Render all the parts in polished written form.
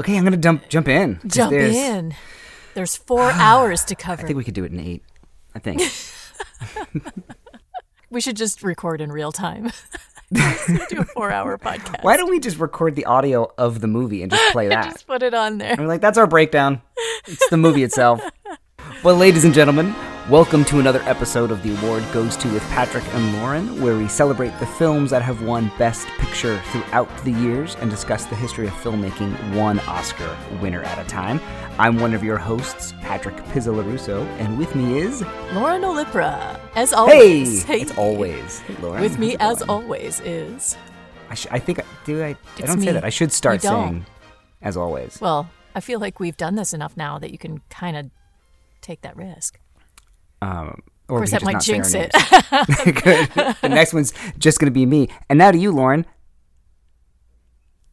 Okay, I'm going to jump in. There's 4 hours to cover. I think we could do it in 8. I think. We should just record in real time. Do a 4-hour podcast. Why don't we just record the audio of the movie and just play that? Just put it on there. And we're like, that's our breakdown. It's the movie itself. Well, ladies and gentlemen, welcome to another episode of The Award Goes To with Patrick and Lauren, where we celebrate the films that have won Best Picture throughout the years and discuss the history of filmmaking one Oscar winner at a time. I'm one of your hosts, Patrick Pizzalarusso, and with me is... Lauren Olipra, as always. Hey! It's always, Lauren. With me, as always, is... I should start saying, as always. Well, I feel like we've done this enough now that you can kind of take that risk. Or of course, that might jinx it. The next one's just going to be me. And now to you, Lauren.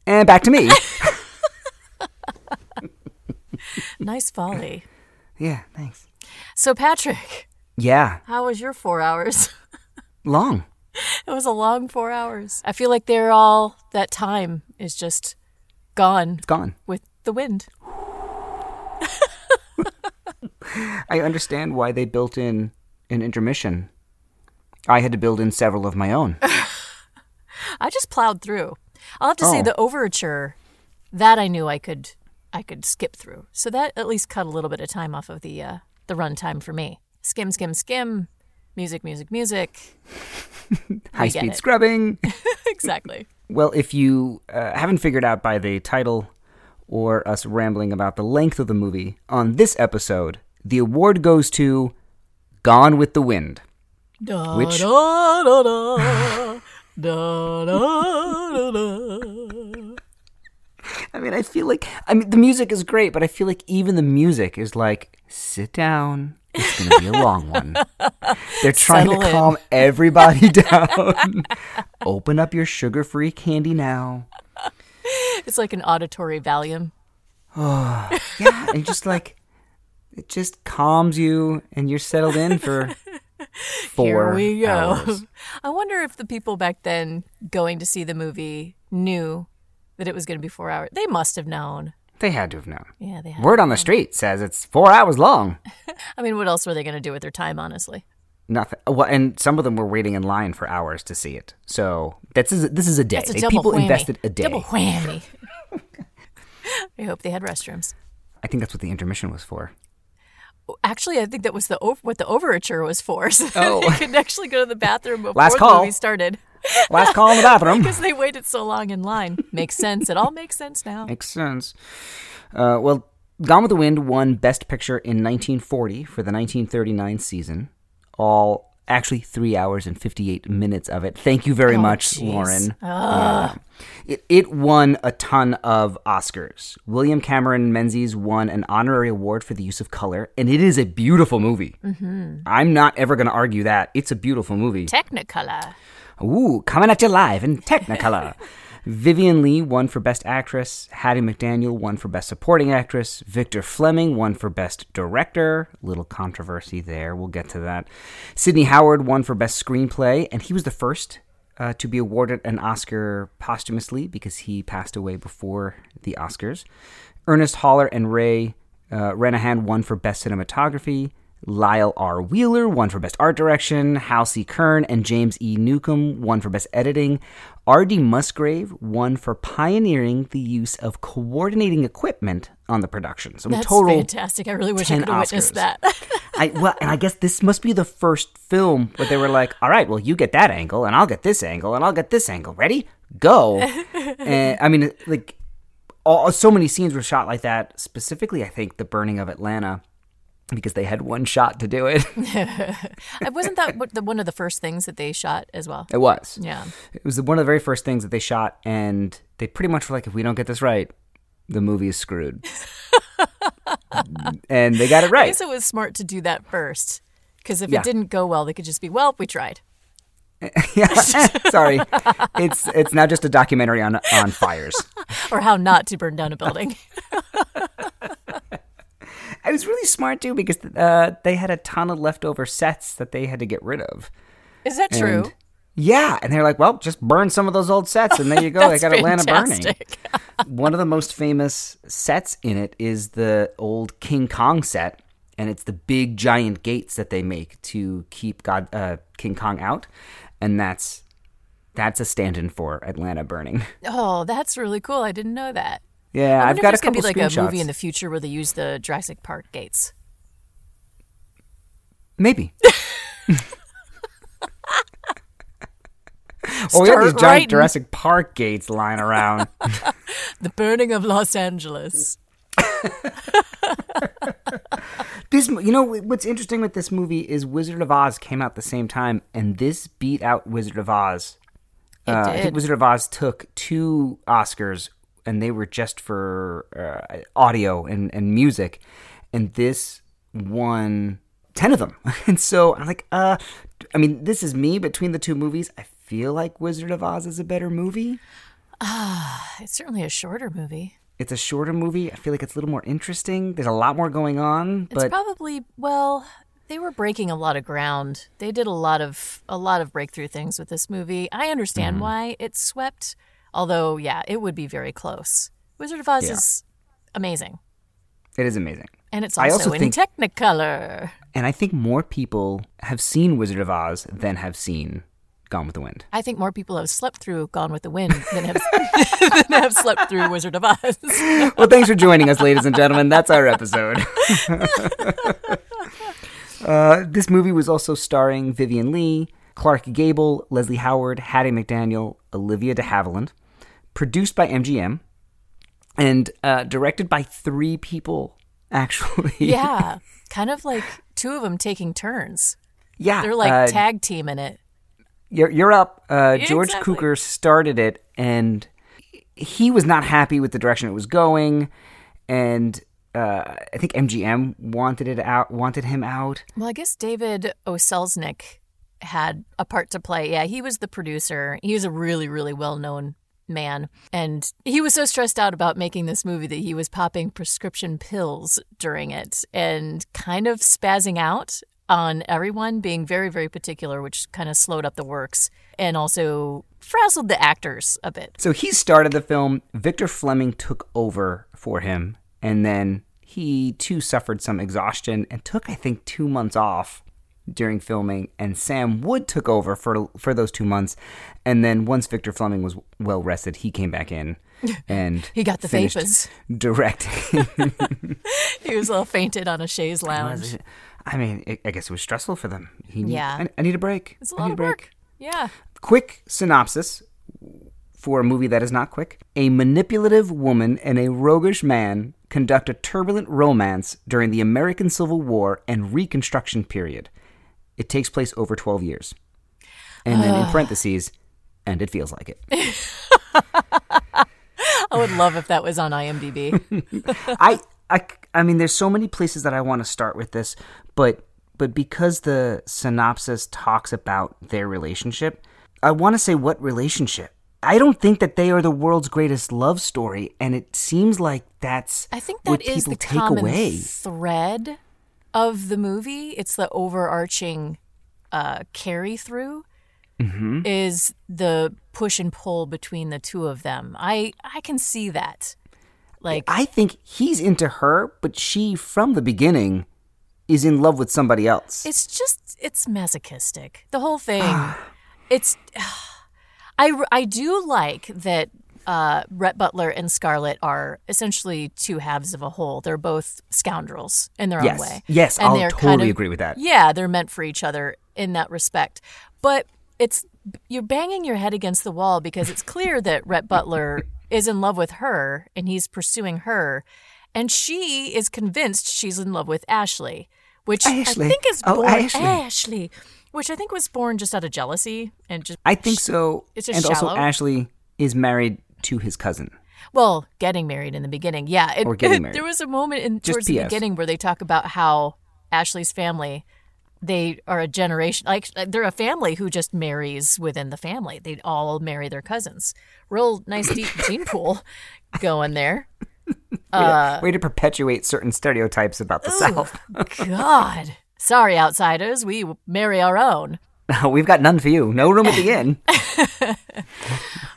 And back to me. Nice volley. Yeah, thanks. So, Patrick. Yeah. How was your 4 hours? Long. It was a long 4 hours. I feel like that time is just gone. It's gone. With the wind. I understand why they built in an intermission. I had to build in several of my own. I just plowed through. I'll have to say the overture, that I knew I could skip through. So that at least cut a little bit of time off of the runtime for me. Skim, skim, skim. Music, music, music. High-speed scrubbing. Exactly. Well, if you haven't figured out by the title... or us rambling about the length of the movie, on this episode, the award goes to Gone with the Wind. Da, which... da, da, da, da, da, da. I mean, the music is great, but I feel like even the music is like, sit down, it's going to be a long one. They're trying to calm everybody down. Open up your sugar-free candy now. It's like an auditory Valium. Oh, yeah, and just like, it just calms you and you're settled in for 4 hours. Here we go. I wonder if the people back then going to see the movie knew that it was going to be 4 hours. They must have known. They had to have known. Yeah, they had. Word on the street says it's 4 hours long. I mean, what else were they going to do with their time, honestly? Nothing. Well, and some of them were waiting in line for hours to see it. So this is a day. That's a double people whammy. Invested a day. Double whammy. I hope they had restrooms. I think that's what the intermission was for. Actually, I think that was what the overture was for. So you could actually go to the bathroom before the movie started. Last call in the bathroom. Because they waited so long in line. Makes sense. It all makes sense now. Makes sense. Well, Gone with the Wind won Best Picture in 1940 for the 1939 season. All actually 3 hours and 58 minutes of it. Thank you very much, geez. Lauren. It won a ton of Oscars. William Cameron Menzies won an honorary award for the use of color, and it is a beautiful movie. Mm-hmm. I'm not ever going to argue that. It's a beautiful movie. Technicolor. Ooh, coming at you live in Technicolor. Vivien Leigh won for Best Actress. Hattie McDaniel won for Best Supporting Actress. Victor Fleming won for Best Director. Little controversy there. We'll get to that. Sidney Howard won for Best Screenplay, and he was the first to be awarded an Oscar posthumously because he passed away before the Oscars. Ernest Haller and Ray Rennahan won for Best Cinematography. Lyle R. Wheeler won for Best Art Direction. Hal C. Kern and James E. Newcom won for Best Editing. R.D. Musgrave won for pioneering the use of coordinating equipment on the production. So that's total fantastic. I really wish I could have witnessed that. And I guess this must be the first film where they were like, all right, well, you get that angle, and I'll get this angle, and I'll get this angle. Ready? Go. And, I mean, like, so many scenes were shot like that. Specifically, I think, the burning of Atlanta. Because they had one shot to do it. Wasn't that one of the first things that they shot as well? It was. Yeah. It was one of the very first things that they shot, and they pretty much were like, if we don't get this right, the movie is screwed. And they got it right. I guess it was smart to do that first, because if it didn't go well, they could just be, well, we tried. Yeah, sorry. It's now just a documentary on fires. Or how not to burn down a building. It was really smart, too, because they had a ton of leftover sets that they had to get rid of. Is that true? Yeah, and they're like, well, just burn some of those old sets, and there you go. They got Atlanta fantastic. Burning. One of the most famous sets in it is the old King Kong set, and it's the big giant gates that they make to keep King Kong out, and that's a stand-in for Atlanta burning. Oh, that's really cool. I didn't know that. Yeah, I've got a couple screenshots. It's going to be like a movie in the future where they use the Jurassic Park gates. Maybe. Or we have these giant Jurassic Park gates lying around. The burning of Los Angeles. This, you know, what's interesting with this movie is Wizard of Oz came out the same time, and this beat out Wizard of Oz. It did. I think Wizard of Oz took 2 Oscars, and they were just for audio and music, and this won 10 of them. And so I'm like, I mean, this is me between the 2 movies. I feel like Wizard of Oz is a better movie. It's certainly a shorter movie. It's a shorter movie. I feel like it's a little more interesting. There's a lot more going on. But... It's probably, well, they were breaking a lot of ground. They did a lot of breakthrough things with this movie. I understand why it swept, although, yeah, it would be very close. Wizard of Oz is amazing. It is amazing. And it's also in Technicolor. And I think more people have seen Wizard of Oz than have seen Gone with the Wind. I think more people have slept through Gone with the Wind than have slept through Wizard of Oz. Well, thanks for joining us, ladies and gentlemen. That's our episode. This movie was also starring Vivien Leigh, Clark Gable, Leslie Howard, Hattie McDaniel, Olivia de Havilland. Produced by MGM and directed by 3 people. Actually. Yeah. Kind of like 2 of them taking turns. Yeah. They're like tag team in it. You're up. George Cukor started it, and he was not happy with the direction it was going. And I think MGM wanted him out. Well, I guess David O. Selznick had a part to play. Yeah, he was the producer. He was a really, really well-known man, and he was so stressed out about making this movie that he was popping prescription pills during it and kind of spazzing out on everyone, being very, very particular, which kind of slowed up the works and also frazzled the actors a bit. So he started the film. Victor Fleming took over for him, and then he too suffered some exhaustion and took, I think, 2 months off during filming, and Sam Wood took over for those 2 months, and then once Victor Fleming was well rested, he came back in and he got the vapors directing. He was all fainted on a chaise lounge. I mean, I guess it was stressful for them. I need a break. It's a lot of work. Yeah. Quick synopsis for a movie that is not quick: a manipulative woman and a roguish man conduct a turbulent romance during the American Civil War and Reconstruction period. It takes place over 12 years. And then in parentheses, and it feels like it. I would love if that was on IMDb. I mean, there's so many places that I want to start with this, but because the synopsis talks about their relationship, I want to say what relationship? I don't think that they are the world's greatest love story, and it seems like that's what people take away. I think that is the common thread of the movie. It's the overarching carry through is the push and pull between the 2 of them. I can see that. Like, I think he's into her, but she from the beginning is in love with somebody else. It's just masochistic. The whole thing. It's I do like that Rhett Butler and Scarlett are essentially 2 halves of a whole. They're both scoundrels in their own way. Yes, and I'll totally agree with that. Yeah, they're meant for each other in that respect. But you're banging your head against the wall because it's clear that Rhett Butler is in love with her and he's pursuing her. And she is convinced she's in love with Ashley, which Ashley. I think is born. Ashley. Which I think was born just out of jealousy and just. I think so. It's just shallow. Also, Ashley is married to his cousin. Well, getting married in the beginning, yeah. Or getting married. There was a moment towards the beginning where they talk about how Ashley's family, they are a generation, like they're a family who just marries within the family. They all marry their cousins. Real nice deep gene pool going there. Way to perpetuate certain stereotypes about the South. God. Sorry, outsiders, we marry our own. We've got none for you. No room at the inn.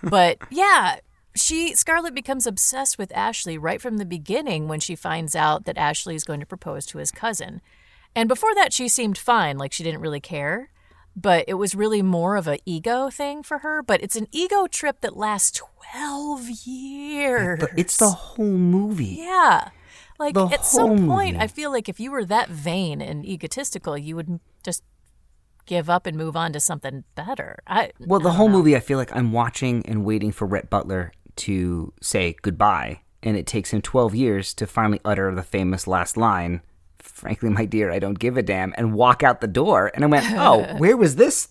But yeah, Scarlett becomes obsessed with Ashley right from the beginning when she finds out that Ashley is going to propose to his cousin. And before that, she seemed fine, like she didn't really care. But it was really more of an ego thing for her. But it's an ego trip that lasts 12 years. But it's the whole movie. Yeah. Like, at some point, I feel like if you were that vain and egotistical, you would just give up and move on to something better. The whole movie, I feel like I'm watching and waiting for Rhett Butler to say goodbye. And it takes him 12 years to finally utter the famous last line, "Frankly, my dear, I don't give a damn," and walk out the door. And I went, oh, where was this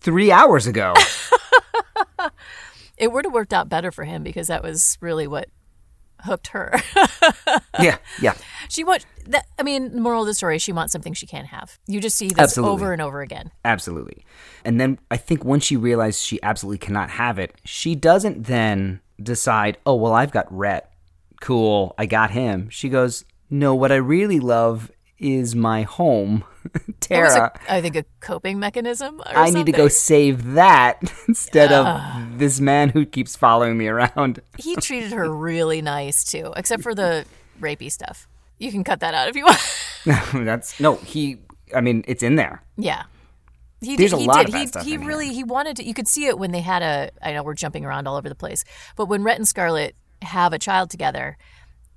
3 hours ago? It would have worked out better for him because that was really what hooked her. Yeah. She wants that. I mean, the moral of the story, she wants something she can't have. You just see this over and over again. Absolutely. And then I think once she realizes she absolutely cannot have it, she doesn't then decide, oh, well, I've got Rhett. Cool. I got him. She goes, no, what I really love is my home, Tara. I think a coping mechanism or something. I need to go save that instead of this man who keeps following me around. He treated her really nice, too, except for the rapey stuff. You can cut that out if you want. It's in there. Yeah. He wanted to, you could see it when they had I know we're jumping around all over the place, but when Rhett and Scarlett have a child together,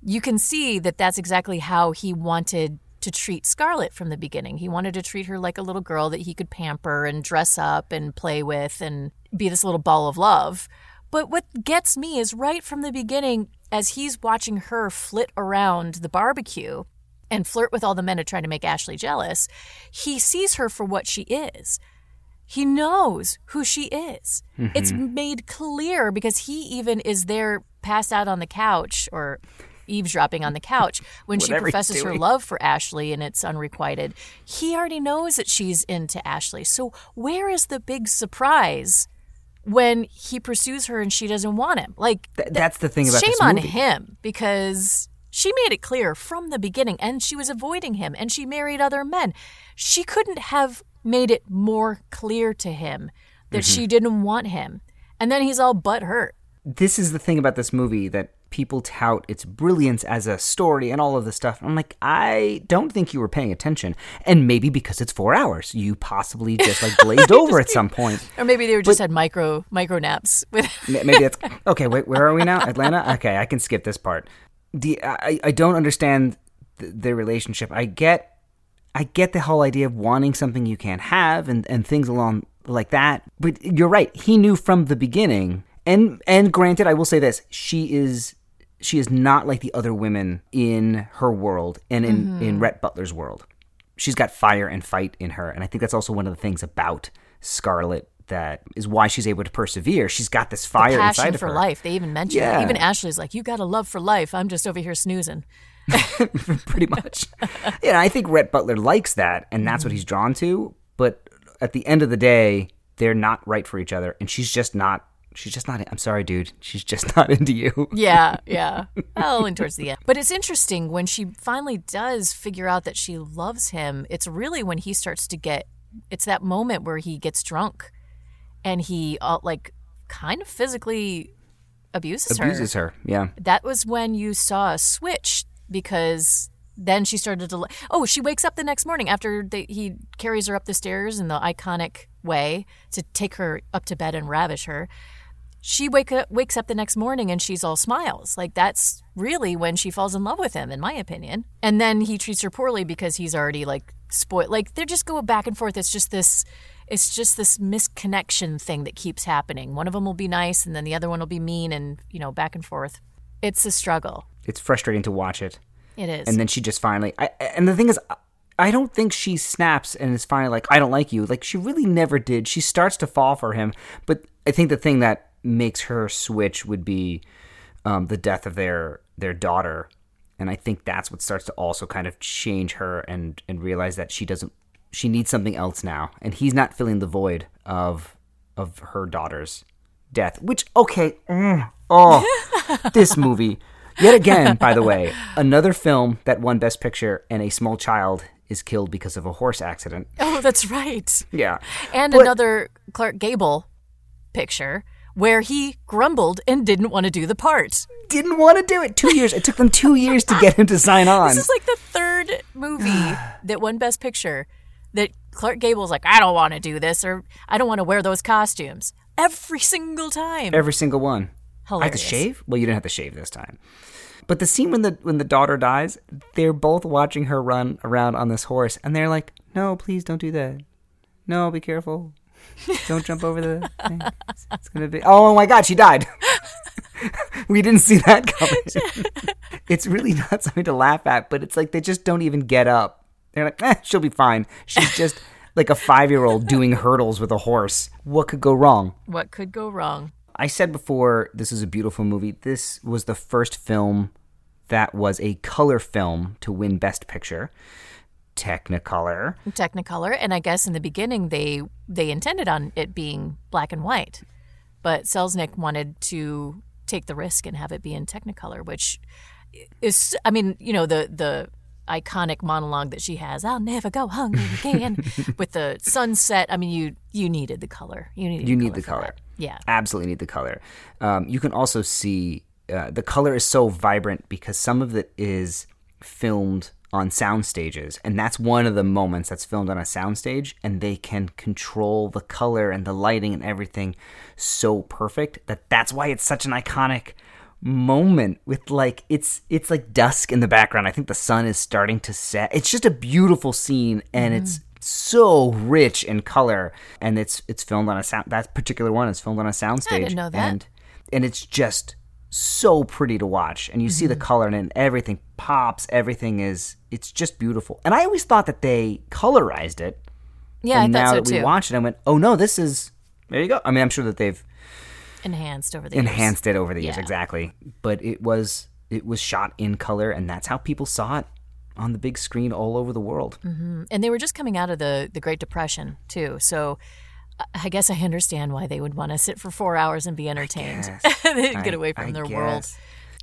you can see that that's exactly how he wanted to treat Scarlett from the beginning. He wanted to treat her like a little girl that he could pamper and dress up and play with and be this little ball of love. But what gets me is right from the beginning, as he's watching her flit around the barbecue and flirt with all the men to try to make Ashley jealous, he sees her for what she is. He knows who she is. Mm-hmm. It's made clear because he even is there passed out on the couch or eavesdropping on the couch when she professes her love for Ashley and it's unrequited. He already knows that she's into Ashley. So where is the big surprise when he pursues her and she doesn't want him? Like that's the thing about this movie. Shame on him, because she made it clear from the beginning and she was avoiding him and she married other men. She couldn't have made it more clear to him that she didn't want him. And then he's all butthurt. This is the thing about this movie that people tout its brilliance as a story and all of this stuff. I'm like, I don't think you were paying attention. And maybe because it's 4 hours, you possibly just like glazed over at some point. Or maybe they just had micro naps. Maybe it's, okay, wait, where are we now? Atlanta? Okay, I can skip this part. I don't understand the relationship. I get the whole idea of wanting something you can't have and things along like that. But you're right. He knew from the beginning. And granted, I will say this, she is not like the other women in her world and in Rhett Butler's world. She's got fire and fight in her. And I think that's also one of the things about Scarlett that is why she's able to persevere. She's got this fire inside of her. Passion for life. They even mentioned it. Even Ashley's like, you got a love for life. I'm just over here snoozing. Pretty much. Yeah, I think Rhett Butler likes that. And that's what he's drawn to. But at the end of the day, they're not right for each other. And she's just not, I'm sorry, dude. She's just not into you. Yeah. Oh, and towards the end. But it's interesting when she finally does figure out that she loves him, it's really when he starts to it's that moment where he gets drunk and he kind of physically abuses her, yeah. That was when you saw a switch because then she started to, she wakes up the next morning after he carries her up the stairs in the iconic way to take her up to bed and ravish her. She wakes up the next morning and she's all smiles. Like, that's really when she falls in love with him, in my opinion. And then he treats her poorly because he's already spoiled. They just go back and forth. It's just this misconnection thing that keeps happening. One of them will be nice and then the other one will be mean and, back and forth. It's a struggle. It's frustrating to watch it. It is. And then she just finally, and the thing is, I don't think she snaps and is finally like, I don't like you. Like, she really never did. She starts to fall for him. But I think the thing that makes her switch would be the death of their daughter. And I think that's what starts to also kind of change her and realize that she needs something else now. And he's not filling the void of her daughter's death, which, okay. This movie. Yet again, by the way, another film that won Best Picture and a small child is killed because of a horse accident. Oh, that's right. Yeah. And another Clark Gable picture where he grumbled and didn't want to do the part. Didn't want to do it. 2 years. It took them 2 years to get him to sign on. This is like the third movie that won Best Picture that Clark Gable's like, I don't want to do this, or I don't want to wear those costumes. Every single time. Every single one. Hilarious. I have to shave? Well, you didn't have to shave this time. But the scene when the daughter dies, they're both watching her run around on this horse, and they're like, no, please don't do that. No, be careful. Don't jump over the thing. It's going to be... Oh, my God, she died. We didn't see that coming. It's really not something to laugh at, but it's like they just don't even get up. They're like, she'll be fine. She's just like a 5-year-old doing hurdles with a horse. What could go wrong? What could go wrong? I said before, this is a beautiful movie. This was the first film that was a color film to win Best Picture. Technicolor. And I guess in the beginning, they intended on it being black and white. But Selznick wanted to take the risk and have it be in Technicolor, which is, I mean, you know, the iconic monologue that she has, I'll never go hungry again, with the sunset. I mean, you needed the color. You need the color. Yeah. Absolutely need the color. You can also see the color is so vibrant because some of it is filmed on sound stages, and that's one of the moments that's filmed on a sound stage, and they can control the color and the lighting and everything so perfect that's why it's such an iconic moment with, like, it's like dusk in the background. I think the sun is starting to set. It's just a beautiful scene, and it's so rich in color, and it's filmed on a sound. That particular one is filmed on a sound stage. I didn't know that. And it's just so pretty to watch, and you see the color in it, and everything pops. Everything is, it's just beautiful. And I always thought that they colorized it. Yeah, and I thought so too. And now that we watched it, I went, oh no, this is, there you go. I mean, I'm sure that they've enhanced it over the years, exactly. But it was shot in color, and that's how people saw it on the big screen all over the world. Mm-hmm. And they were just coming out of the Great Depression too, so I guess I understand why they would want to sit for 4 hours and be entertained. They didn't get away from their world.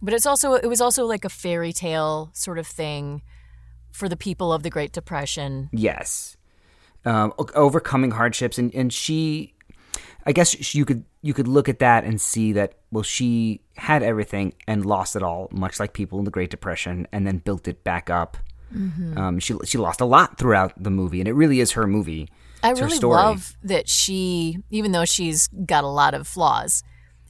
But it was also like a fairy tale sort of thing for the people of the Great Depression. Yes. Overcoming hardships. And she, I guess you could look at that and see that, well, she had everything and lost it all, much like people in the Great Depression, and then built it back up. Mm-hmm. She lost a lot throughout the movie, and it really is her movie. I really love that she, even though she's got a lot of flaws,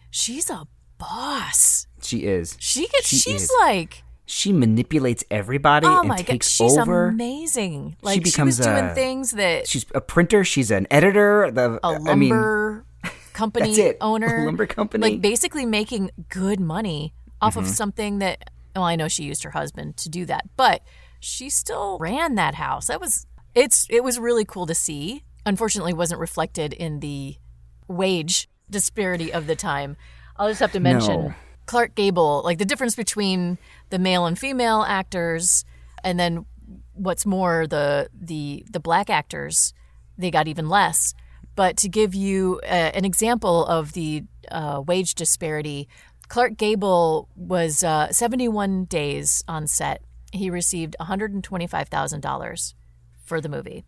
she's a boss. She is. She manipulates everybody and takes over. She's amazing. Like, she was doing things that... She's a printer. She's an editor. A lumber company. Like, basically making good money off of something that... Well, I know she used her husband to do that, but she still ran that house. It was really cool to see. Unfortunately, it wasn't reflected in the wage disparity of the time. I'll just have to mention Clark Gable, like the difference between the male and female actors, and then what's more, the black actors, they got even less. But to give you an example of the wage disparity, Clark Gable was 71 days on set. He received $125,000. For the movie.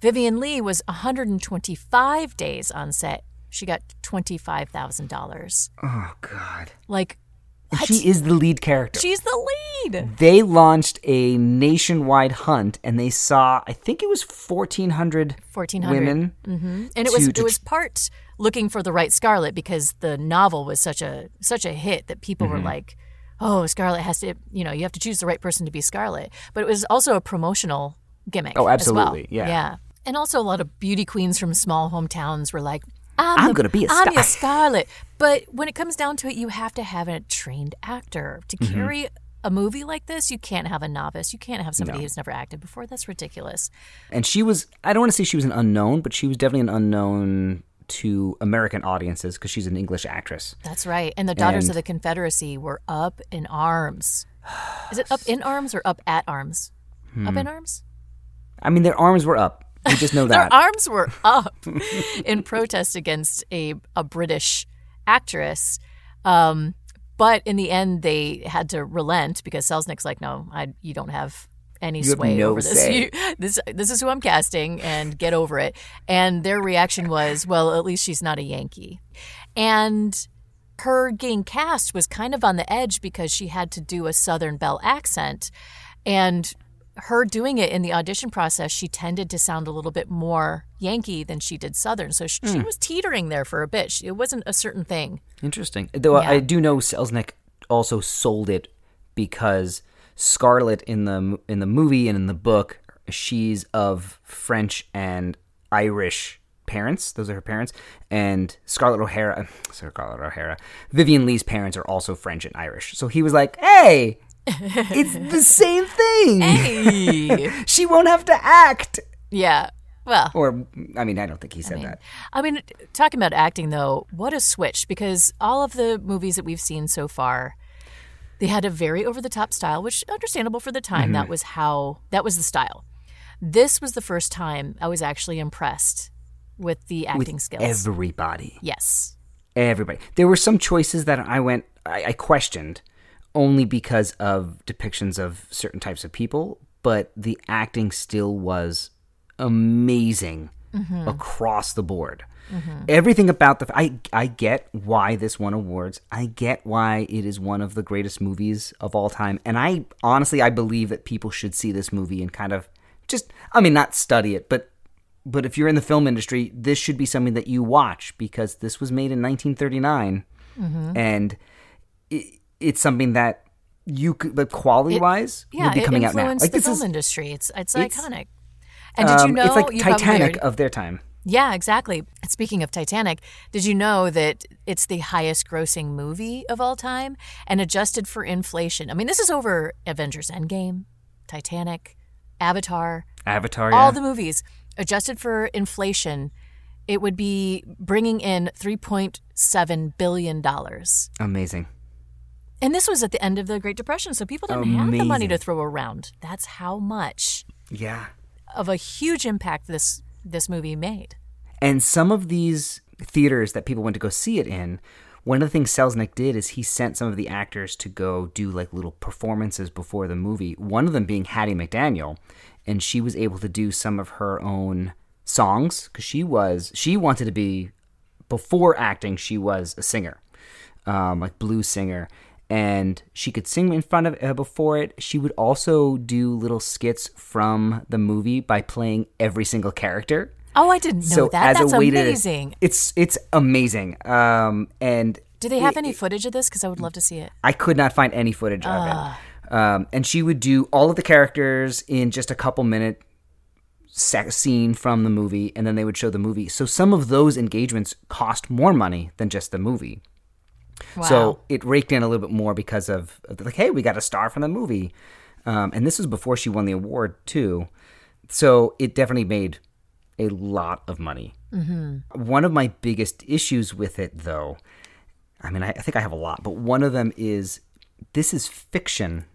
Vivien Leigh was 125 days on set. She got $25,000. Oh, God. Like, what? She is the lead character. She's the lead. They launched a nationwide hunt, and they saw, I think it was 1,400 women. Mm-hmm. And it was part looking for the right Scarlett, because the novel was such a hit that people were like, oh, Scarlett has to, you know, you have to choose the right person to be Scarlett. But it was also a promotional gimmick. Oh, absolutely. As well. Yeah. And also a lot of beauty queens from small hometowns were like, I'm going to be a star. I'm a Scarlett. But when it comes down to it, you have to have a trained actor. To carry a movie like this, you can't have a novice. You can't have somebody who's never acted before. That's ridiculous. And she was, I don't want to say she was an unknown, but she was definitely an unknown to American audiences because she's an English actress. That's right. And the Daughters of the Confederacy were up in arms. Is it up in arms or up at arms? Up in arms? I mean, their arms were up. We just know that. Their arms were up in protest against a British actress. But in the end, they had to relent because Selznick's like, no, you don't have any sway over this. This is who I'm casting, and get over it. And their reaction was, well, at least she's not a Yankee. And her getting cast was kind of on the edge because she had to do a Southern Belle accent. And her doing it in the audition process, she tended to sound a little bit more Yankee than she did Southern. So she was teetering there for a bit. It wasn't a certain thing. Interesting. Though yeah. I do know Selznick also sold it because Scarlett in the movie and in the book, she's of French and Irish parents. Those are her parents. And Vivien Leigh's parents are also French and Irish. So he was like, hey, it's the same thing. Hey. She won't have to act. Yeah. Well. Or, I mean, I don't think he said that. I mean, talking about acting, though, what a switch. Because all of the movies that we've seen so far, they had a very over-the-top style, which understandable for the time. Mm-hmm. That was the style. This was the first time I was actually impressed with the acting skills. Everybody. Yes. Everybody. There were some choices that I questioned. Only because of depictions of certain types of people, but the acting still was amazing across the board. Mm-hmm. Everything about I get why this won awards. I get why it is one of the greatest movies of all time. And I honestly believe that people should see this movie and kind of just, I mean, not study it, but if you're in the film industry, this should be something that you watch because this was made in 1939, and it's something that you could, like, quality-wise, would be coming out now. Yeah, it influenced the film industry. It's iconic. And did you know... It's like Titanic of their time. Yeah, exactly. Speaking of Titanic, did you know that it's the highest-grossing movie of all time? And adjusted for inflation. I mean, this is over Avengers Endgame, Titanic, Avatar, all the movies. Adjusted for inflation, it would be bringing in $3.7 billion. Amazing. And this was at the end of the Great Depression, so people didn't have the money to throw around. That's how much of a huge impact this movie made. And some of these theaters that people went to go see it in, one of the things Selznick did is he sent some of the actors to go do like little performances before the movie, one of them being Hattie McDaniel, and she was able to do some of her own songs because she wanted to be, before acting, she was a singer, like blues singer. And she could sing in front of before it. She would also do little skits from the movie by playing every single character. Oh, I didn't know that. That's amazing. It's amazing. And do they have any footage of this? Because I would love to see it. I could not find any footage of it. And she would do all of the characters in just a couple minute scene from the movie, and then they would show the movie. So some of those engagements cost more money than just the movie. Wow. So it raked in a little bit more because of, like, hey, we got a star from the movie. And this was before she won the award, too. So it definitely made a lot of money. Mm-hmm. One of my biggest issues with it, though, I mean, I think I have a lot, but one of them is this is fiction.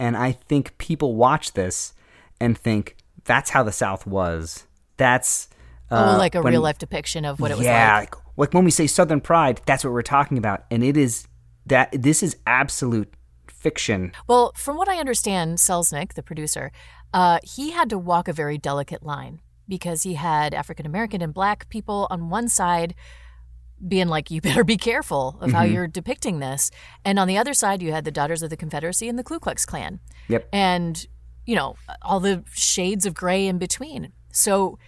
And I think people watch this and think that's how the South was. That's like a real-life depiction of what it was like. Like when we say Southern pride, that's what we're talking about. And it is that this is absolute fiction. Well, from what I understand, Selznick, the producer, he had to walk a very delicate line because he had African-American and black people on one side being like, you better be careful of how you're depicting this. And on the other side, you had the Daughters of the Confederacy and the Ku Klux Klan. Yep. And, you know, all the shades of gray in between. So...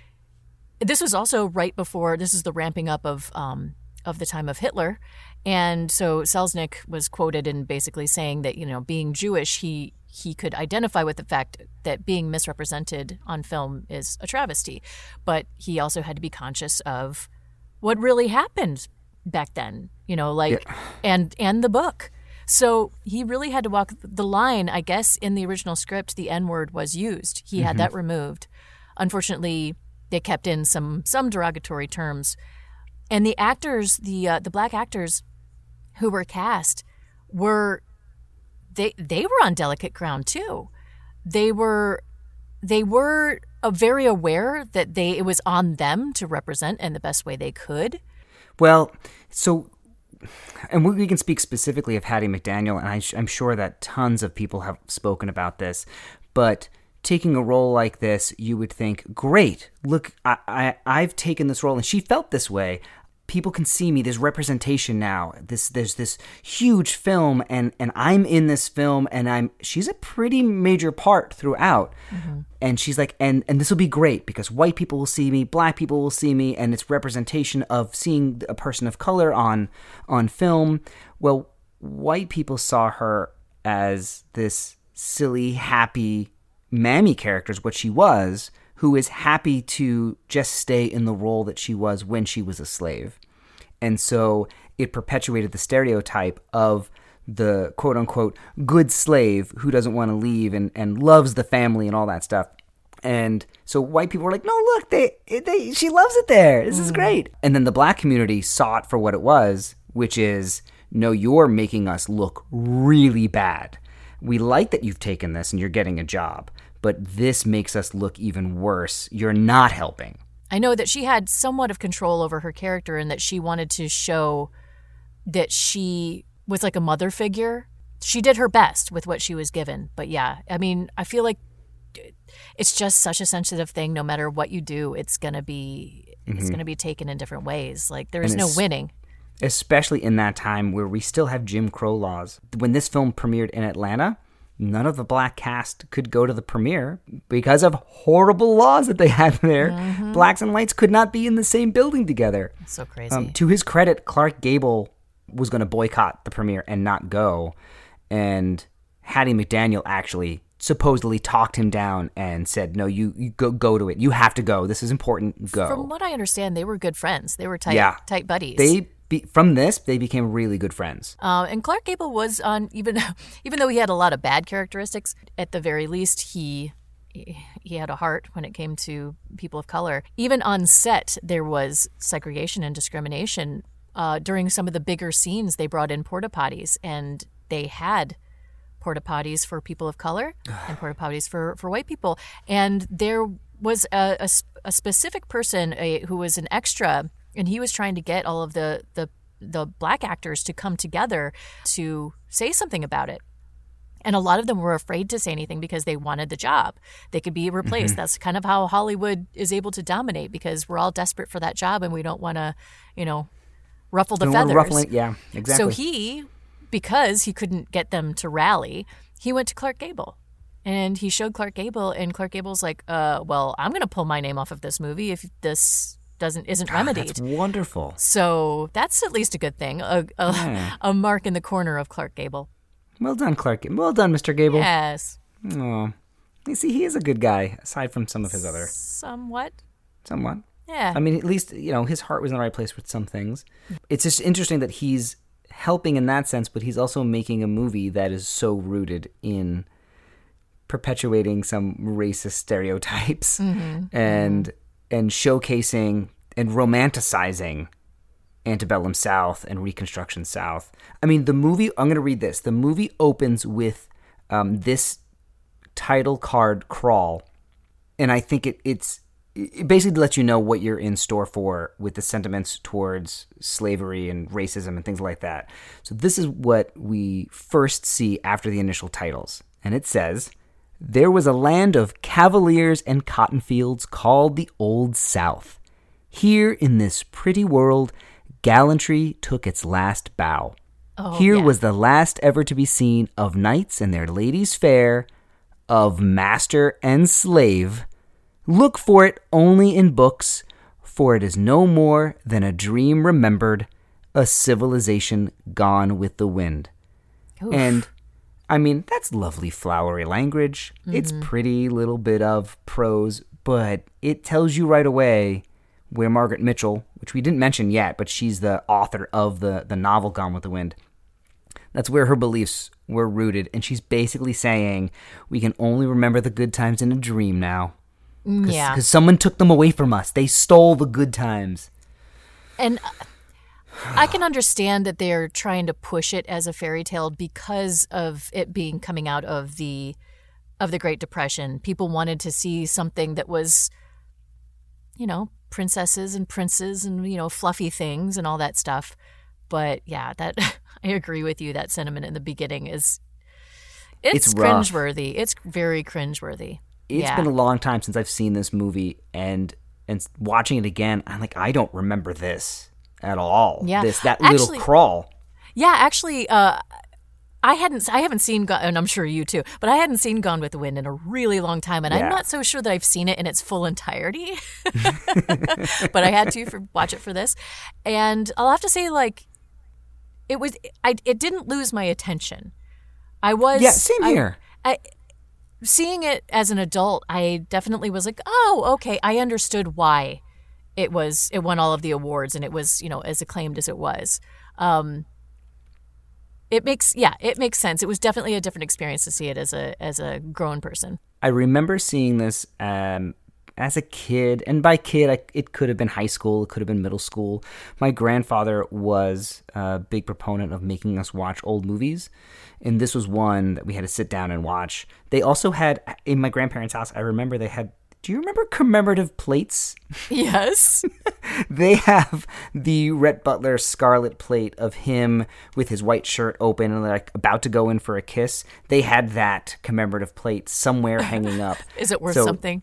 This was also right before, this is the ramping up of the time of Hitler. And so Selznick was quoted in basically saying that, you know, being Jewish, he could identify with the fact that being misrepresented on film is a travesty. But he also had to be conscious of what really happened back then, you know, like, and the book. So he really had to walk the line. I guess in the original script, the N-word was used. He had that removed. Unfortunately... They kept in some derogatory terms, and the actors, the black actors who were cast, were on delicate ground too. They were very aware that it was on them to represent in the best way they could. Well, so, and we can speak specifically of Hattie McDaniel, and I'm sure that tons of people have spoken about this, but taking a role like this, you would think, great, look, I've taken this role, and she felt this way. People can see me. There's representation now. There's this huge film, and I'm in this film, and she's a pretty major part throughout. Mm-hmm. And she's like, and this will be great because white people will see me, black people will see me, and it's representation of seeing a person of color on film. Well, white people saw her as this silly, happy Mammy character is what she was, who is happy to just stay in the role that she was when she was a slave. And so it perpetuated the stereotype of the quote-unquote good slave who doesn't want to leave and loves the family and all that stuff. And so white people were like, no, look, she loves it there. This is great. And then the black community saw it for what it was, which is, no, you're making us look really bad. We like that you've taken this and you're getting a job, but this makes us look even worse. You're not helping. I know that she had somewhat of control over her character and that she wanted to show that she was like a mother figure. She did her best with what she was given. But yeah, I mean, I feel like it's just such a sensitive thing. No matter what you do, it's going to be taken in different ways. Like there is no winning. Especially in that time where we still have Jim Crow laws. When this film premiered in Atlanta, none of the black cast could go to the premiere because of horrible laws that they had there. Mm-hmm. Blacks and whites could not be in the same building together. That's so crazy. To his credit, Clark Gable was going to boycott the premiere and not go. And Hattie McDaniel actually supposedly talked him down and said, no, you go to it. You have to go. This is important. Go. From what I understand, they were good friends. They were tight buddies. From this, they became really good friends. And Clark Gable was on, even though he had a lot of bad characteristics, at the very least, he had a heart when it came to people of color. Even on set, there was segregation and discrimination. During some of the bigger scenes, they brought in porta potties, and they had porta potties for people of color and porta potties for white people. And there was a specific person who was an extra. And he was trying to get all of the black actors to come together to say something about it. And a lot of them were afraid to say anything because they wanted the job. They could be replaced. Mm-hmm. That's kind of how Hollywood is able to dominate, because we're all desperate for that job and we don't want to, ruffle the feathers. Yeah, exactly. So because he couldn't get them to rally, he went to Clark Gable. And he showed Clark Gable, and Clark Gable's like, well, I'm going to pull my name off of this movie if this isn't remedied. That's wonderful. So that's at least a good thing. A mark in the corner of Clark Gable. Well done, Clark Gable. Well done, Mr. Gable. Yes. Oh, you see, he is a good guy, aside from some of his other. Somewhat. Yeah. I mean, at least, his heart was in the right place with some things. It's just interesting that he's helping in that sense, but he's also making a movie that is so rooted in perpetuating some racist stereotypes and showcasing and romanticizing antebellum South and Reconstruction South. I mean, the movie, I'm going to read this. The movie opens with this title card crawl. And I think it basically lets you know what you're in store for with the sentiments towards slavery and racism and things like that. So this is what we first see after the initial titles. And it says, "There was a land of cavaliers and cotton fields called the Old South. Here in this pretty world, gallantry took its last bow. Here was the last ever to be seen of knights and their ladies fair, of master and slave. Look for it only in books, for it is no more than a dream remembered, a civilization gone with the wind." Oof. And I mean, that's lovely flowery language. Mm-hmm. It's pretty little bit of prose, but it tells you right away where Margaret Mitchell, which we didn't mention yet, but she's the author of the novel Gone with the Wind. That's where her beliefs were rooted. And she's basically saying, we can only remember the good times in a dream now. Yeah. Because someone took them away from us. They stole the good times. And I can understand that they're trying to push it as a fairy tale because of it being coming out of the Great Depression. People wanted to see something that was, princesses and princes and, fluffy things and all that stuff. But yeah, that I agree with you. That sentiment in the beginning is it's cringeworthy. It's very cringeworthy. it's been a long time since I've seen this movie, and watching it again, I'm like, I don't remember this at all. Yeah. Little crawl. Yeah, actually, I haven't seen, and I'm sure you too, but I hadn't seen Gone with the Wind in a really long time, and I'm not so sure that I've seen it in its full entirety. But I had to watch it for this, and I'll have to say, like, it didn't lose my attention. Same here. Seeing it as an adult, I definitely was like, oh, okay, I understood why it won all of the awards, and it was, you know, as acclaimed as it was. It makes sense. It was definitely a different experience to see it as a grown person. I remember seeing this as a kid, and by kid, it could have been high school, it could have been middle school. My grandfather was a big proponent of making us watch old movies, and this was one that we had to sit down and watch. They also had, in my grandparents' house, I remember they had, do you remember commemorative plates? Yes. They have the Rhett Butler scarlet plate of him with his white shirt open and like about to go in for a kiss. They had that commemorative plate somewhere hanging up. Is it worth something?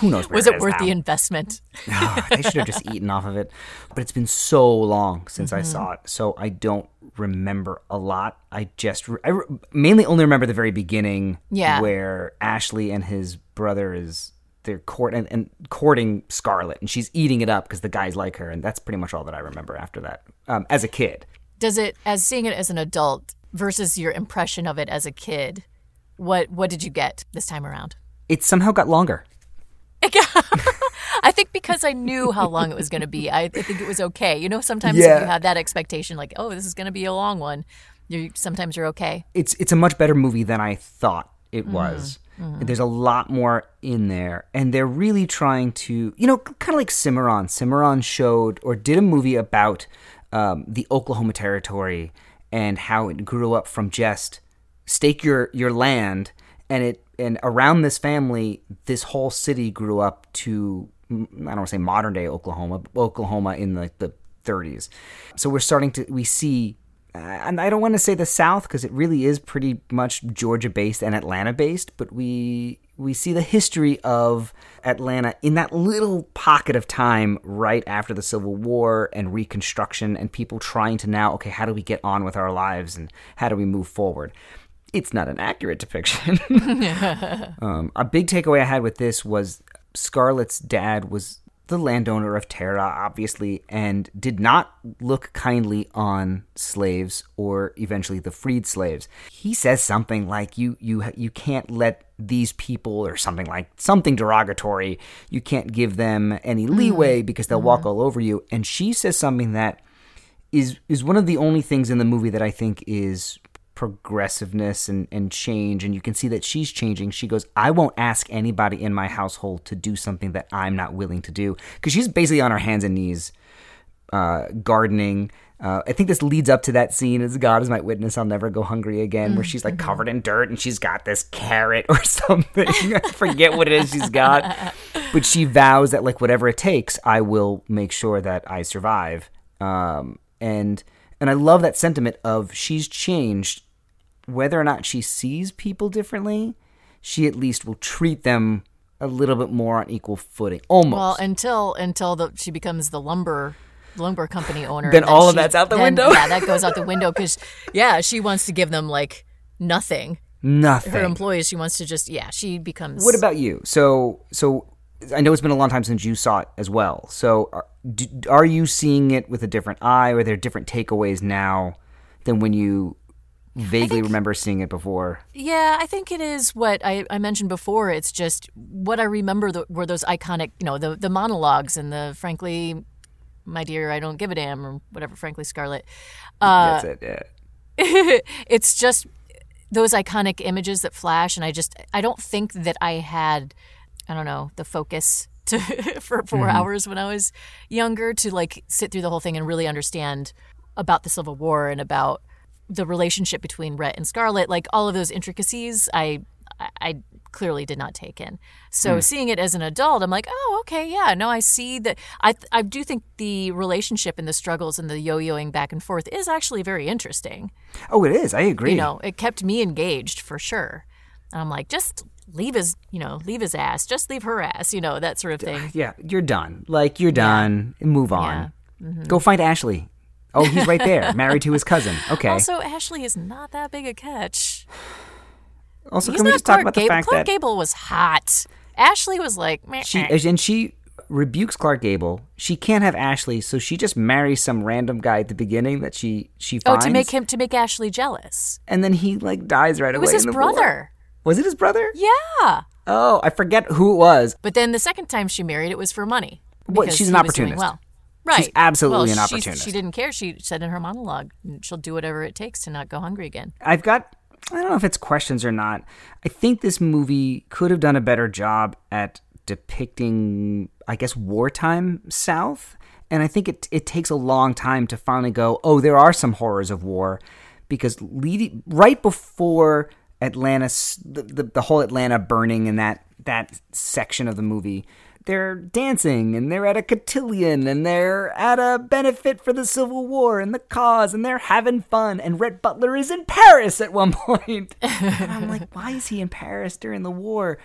Who knows? Was it worth the investment? Oh, I should have just eaten off of it. But it's been so long since I saw it, so I don't remember a lot. I mainly only remember the very beginning where Ashley and his brother is... they're courting Scarlett, and she's eating it up because the guys like her, and that's pretty much all that I remember after that as a kid. As seeing it as an adult versus your impression of it as a kid, what did you get this time around? It somehow got longer. I think because I knew how long it was going to be, I think it was okay. You know, sometimes if you have that expectation, like, oh, this is going to be a long one, you're okay. It's a much better movie than I thought it was. Mm-hmm. There's a lot more in there, and they're really trying to, you know, kind of like Cimarron. Cimarron showed or did a movie about the Oklahoma Territory and how it grew up from just stake your land, and around this family, this whole city grew up to, I don't want to say modern day Oklahoma, but Oklahoma in like the 30s. So we see. And I don't want to say the South because it really is pretty much Georgia-based and Atlanta-based, but we see the history of Atlanta in that little pocket of time right after the Civil War and Reconstruction and people trying to now, okay, how do we get on with our lives and how do we move forward? It's not an accurate depiction. A big takeaway I had with this was Scarlett's dad was the landowner of Tara, obviously, and did not look kindly on slaves or eventually the freed slaves. He says something like, you can't let these people, or something derogatory, you can't give them any leeway because they'll walk all over you. And she says something that is one of the only things in the movie that I think is progressiveness and change, and you can see that she's changing. She goes, I won't ask anybody in my household to do something that I'm not willing to do, because she's basically on her hands and knees gardening. I think this leads up to that scene, as God is my witness, I'll never go hungry again, where she's like covered in dirt and she's got this carrot or something. I forget what it is she's got, but she vows that, like, whatever it takes, I will make sure that I survive. And I love that sentiment of she's changed. Whether or not she sees people differently, she at least will treat them a little bit more on equal footing, almost. Well, until she becomes the lumber company owner. Then all of that's out the window? Yeah, that goes out the window because, she wants to give them, like, nothing. Nothing. Her employees, she wants to just, she becomes... What about you? So I know it's been a long time since you saw it as well. So are you seeing it with a different eye? Are there different takeaways now than when you... vaguely remember seeing it before. Yeah, I think it is what I mentioned before. It's just what I remember were those iconic, you know, the monologues and the, frankly, my dear, I don't give a damn, or whatever, frankly, Scarlett. That's it, yeah. It's just those iconic images that flash, and I don't think that I had, I don't know, the focus for 4 hours when I was younger to, like, sit through the whole thing and really understand about the Civil War and about the relationship between Rhett and Scarlett, like all of those intricacies, I clearly did not take in. So seeing it as an adult, I'm like, oh, okay, yeah, no, I see that. I do think the relationship and the struggles and the yo-yoing back and forth is actually very interesting. Oh, it is. I agree. You know, it kept me engaged for sure. And I'm like, just leave his, you know, leave his ass. Just leave her ass, you know, that sort of thing. Yeah, you're done. Like, you're done. Yeah. Move on. Yeah. Mm-hmm. Go find Ashley. Oh, he's right there, married to his cousin. Okay. Also, Ashley is not that big a catch. Also, he's can we just talk about the fact that Clark Gable was hot. Ashley was like, meh. She rebukes Clark Gable. She can't have Ashley, so she just marries some random guy at the beginning that she finds. Oh, to make Ashley jealous. And then he like dies right away. It was his brother. War. Was it his brother? Yeah. Oh, I forget who it was. But then the second time she married, it was for money. Well, she's an opportunist. Well, right. She's absolutely an opportunist. She didn't care. She said in her monologue, she'll do whatever it takes to not go hungry again. I don't know if it's questions or not. I think this movie could have done a better job at depicting, I guess, wartime South. And I think it takes a long time to finally go, oh, there are some horrors of war. Because right before Atlanta, the whole Atlanta burning and that section of the movie, they're dancing and they're at a cotillion and they're at a benefit for the Civil War and the cause and they're having fun. And Rhett Butler is in Paris at one point. And I'm like, why is he in Paris during the war?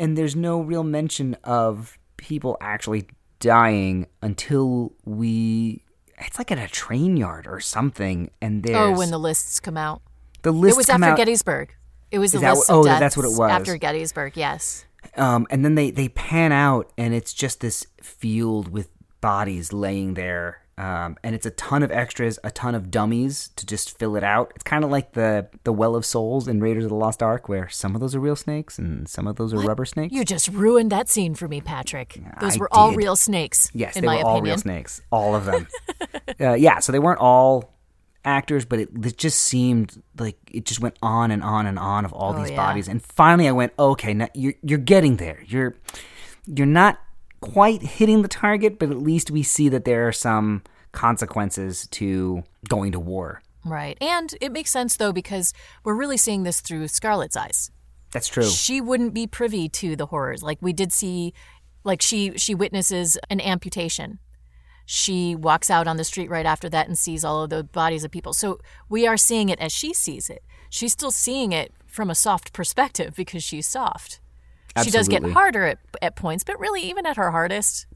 And there's no real mention of people actually dying until it's like at a train yard or something. And there's... Oh, when the lists come out. The lists come out. It was after Gettysburg. It was the list of deaths. Oh, that's what it was. After Gettysburg, yes. And then they pan out, and it's just this field with bodies laying there. And it's a ton of extras, a ton of dummies to just fill it out. It's kind of like the Well of Souls in Raiders of the Lost Ark, where some of those are real snakes and some of those are rubber snakes. You just ruined that scene for me, Patrick. Those were all real snakes, yes, in my opinion. Yes, they were all real snakes, all of them. So they weren't all actors, but it just seemed like it just went on and on and on of all these bodies. And finally I went, okay, now you're getting there. You're not quite hitting the target, but at least we see that there are some consequences to going to war. Right. And it makes sense, though, because we're really seeing this through Scarlett's eyes. That's true. She wouldn't be privy to the horrors. Like, we did see, like, she witnesses an amputation. She walks out on the street right after that and sees all of the bodies of people. So we are seeing it as she sees it. She's still seeing it from a soft perspective because she's soft. Absolutely. She does get harder at points, but really even at her hardest,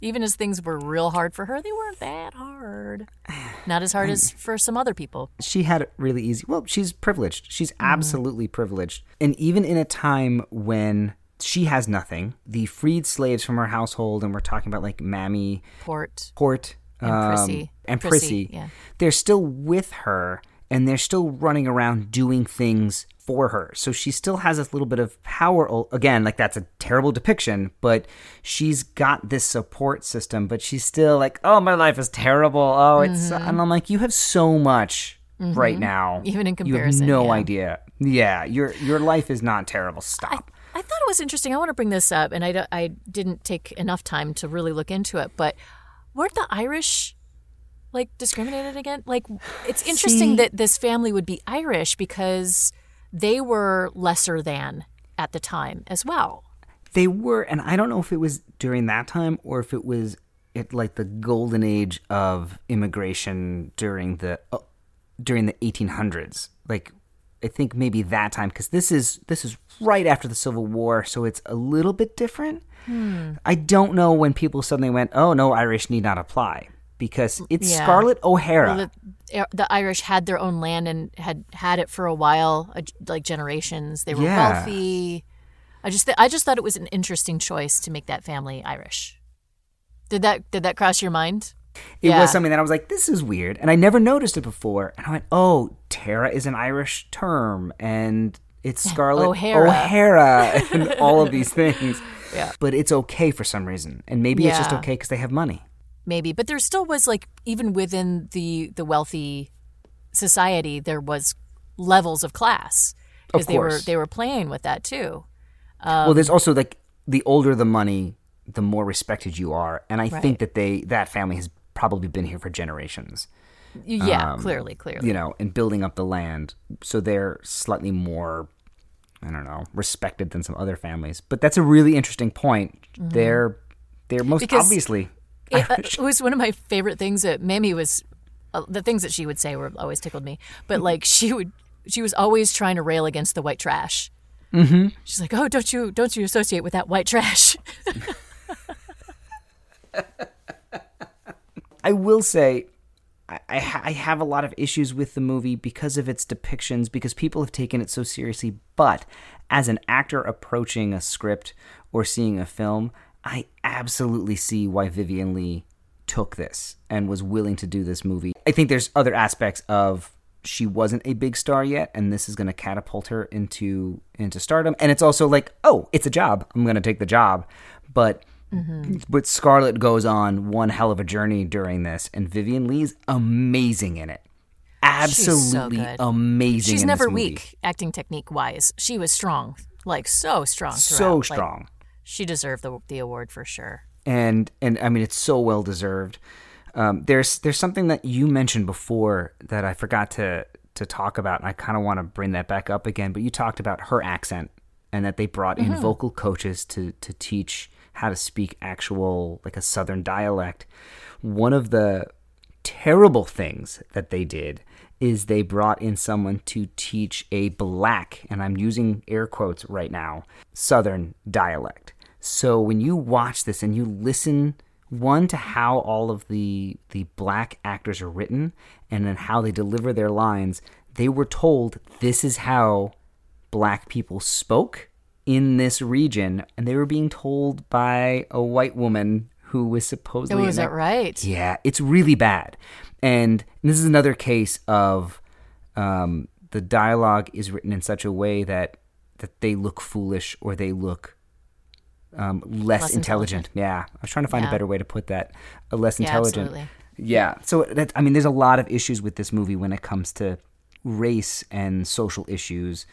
even as things were real hard for her, they weren't that hard. Not as hard as for some other people. She had it really easy. Well, she's privileged. She's absolutely privileged. And even in a time when she has nothing. The freed slaves from her household, and we're talking about like Mammy, Port, and Prissy. Yeah. They're still with her, and they're still running around doing things for her. So she still has this little bit of power. Again, like that's a terrible depiction, but she's got this support system, but she's still like, oh, my life is terrible. Oh, it's... And I'm like, you have so much... Mm-hmm. Right now, even in comparison, you have no idea. Yeah, your life is not terrible. Stop. I thought it was interesting. I want to bring this up, and I didn't take enough time to really look into it. But weren't the Irish like discriminated against? Like, it's interesting that this family would be Irish because they were lesser than at the time as well. They were, and I don't know if it was during that time or if it was at like the golden age of immigration during the 1800s, like I think maybe that time, because this is right after the Civil War, so it's a little bit different. I don't know when people suddenly went, oh no, Irish need not apply, because it's Scarlett O'Hara. Well, the Irish had their own land and had it for a while, like generations. They were wealthy. I just thought it was an interesting choice to make that family Irish. Did that cross your mind? It was something that I was like, this is weird. And I never noticed it before. And I went, oh, Tara is an Irish term. And it's Scarlett O'Hara and all of these things. Yeah. But it's okay for some reason. And maybe it's just okay because they have money. Maybe. But there still was, like, even within the wealthy society, there was levels of class. Because they were playing with that, too. Well, there's also, like, the older the money, the more respected you are. And I think that that family has probably been here for generations. Yeah, clearly. You know, and building up the land. So they're slightly more, I don't know, respected than some other families. But that's a really interesting point. Mm-hmm. They're most obviously Irish. It was one of my favorite things that Mammy was, the things that she would say were always tickled me. But like she was always trying to rail against the white trash. Mm-hmm. She's like, oh, don't you associate with that white trash. I will say, I have a lot of issues with the movie because of its depictions, because people have taken it so seriously. But as an actor approaching a script or seeing a film, I absolutely see why Vivien Leigh took this and was willing to do this movie. I think there's other aspects of she wasn't a big star yet, and this is going to catapult her into stardom. And it's also like, oh, it's a job. I'm going to take the job. But Scarlett goes on one hell of a journey during this, and Vivien Leigh's amazing in it. Absolutely She's so amazing. She's in never this weak, movie. Acting technique wise. She was strong, like so strong. So throughout. Strong. Like, she deserved the award for sure. And I mean, it's so well deserved. There's something that you mentioned before that I forgot to talk about, and I kind of want to bring that back up again. But you talked about her accent and that they brought in vocal coaches to teach how to speak actual, like a Southern dialect. One of the terrible things that they did is they brought in someone to teach a black, and I'm using air quotes right now, Southern dialect. So when you watch this and you listen, one, to how all of the black actors are written and then how they deliver their lines, they were told this is how black people spoke in this region, and they were being told by a white woman who was supposedly... Oh, is that right? Yeah, it's really bad. And this is another case of the dialogue is written in such a way that they look foolish or they look less intelligent. Yeah, I was trying to find a better way to put that. Less intelligent. Absolutely. Yeah, so that, I mean, there's a lot of issues with this movie when it comes to race and social issues.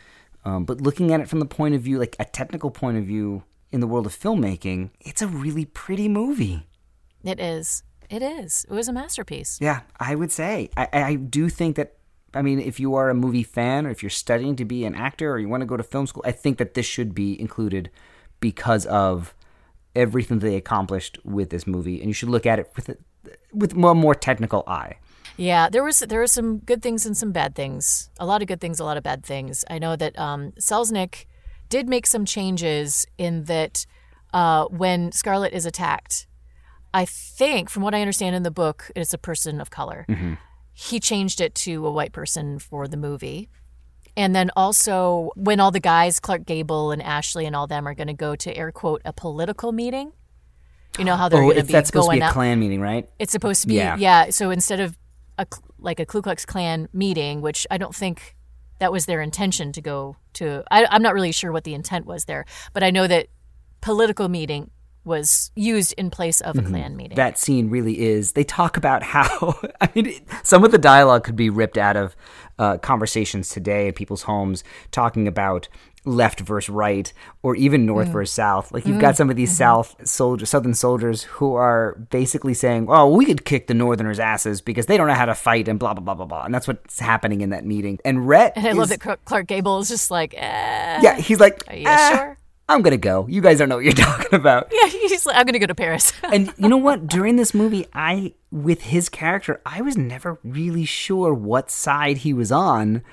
But looking at it from the point of view, like a technical point of view in the world of filmmaking, it's a really pretty movie. It is. It was a masterpiece. Yeah, I would say. I do think that, I mean, if you are a movie fan or if you're studying to be an actor or you want to go to film school, I think that this should be included because of everything they accomplished with this movie. And you should look at it with a more technical eye. Yeah, there were some good things and some bad things. A lot of good things, a lot of bad things. I know that Selznick did make some changes in that when Scarlett is attacked, I think, from what I understand in the book, it's a person of color. Mm-hmm. He changed it to a white person for the movie. And then also when all the guys, Clark Gable and Ashley and all them, are going to go to, air quote, a political meeting. You know how they're going to be going out. That's supposed to be a Klan meeting, right? It's supposed to be, yeah. So instead of a Ku Klux Klan meeting, which I don't think that was their intention to go to. I'm not really sure what the intent was there, but I know that political meeting was used in place of a Klan meeting. That scene really is. They talk about how, I mean, some of the dialogue could be ripped out of conversations today in people's homes, talking about left versus right, or even north versus south. Like, you've got some of these Southern soldiers who are basically saying, oh, we could kick the northerners' asses because they don't know how to fight and blah, blah, blah, blah, blah. And that's what's happening in that meeting. And I love that Clark Gable is just like, yeah, he's like, are you sure? I'm going to go. You guys don't know what you're talking about. Yeah, he's like, I'm going to go to Paris. And you know what? During this movie, with his character, I was never really sure what side he was on,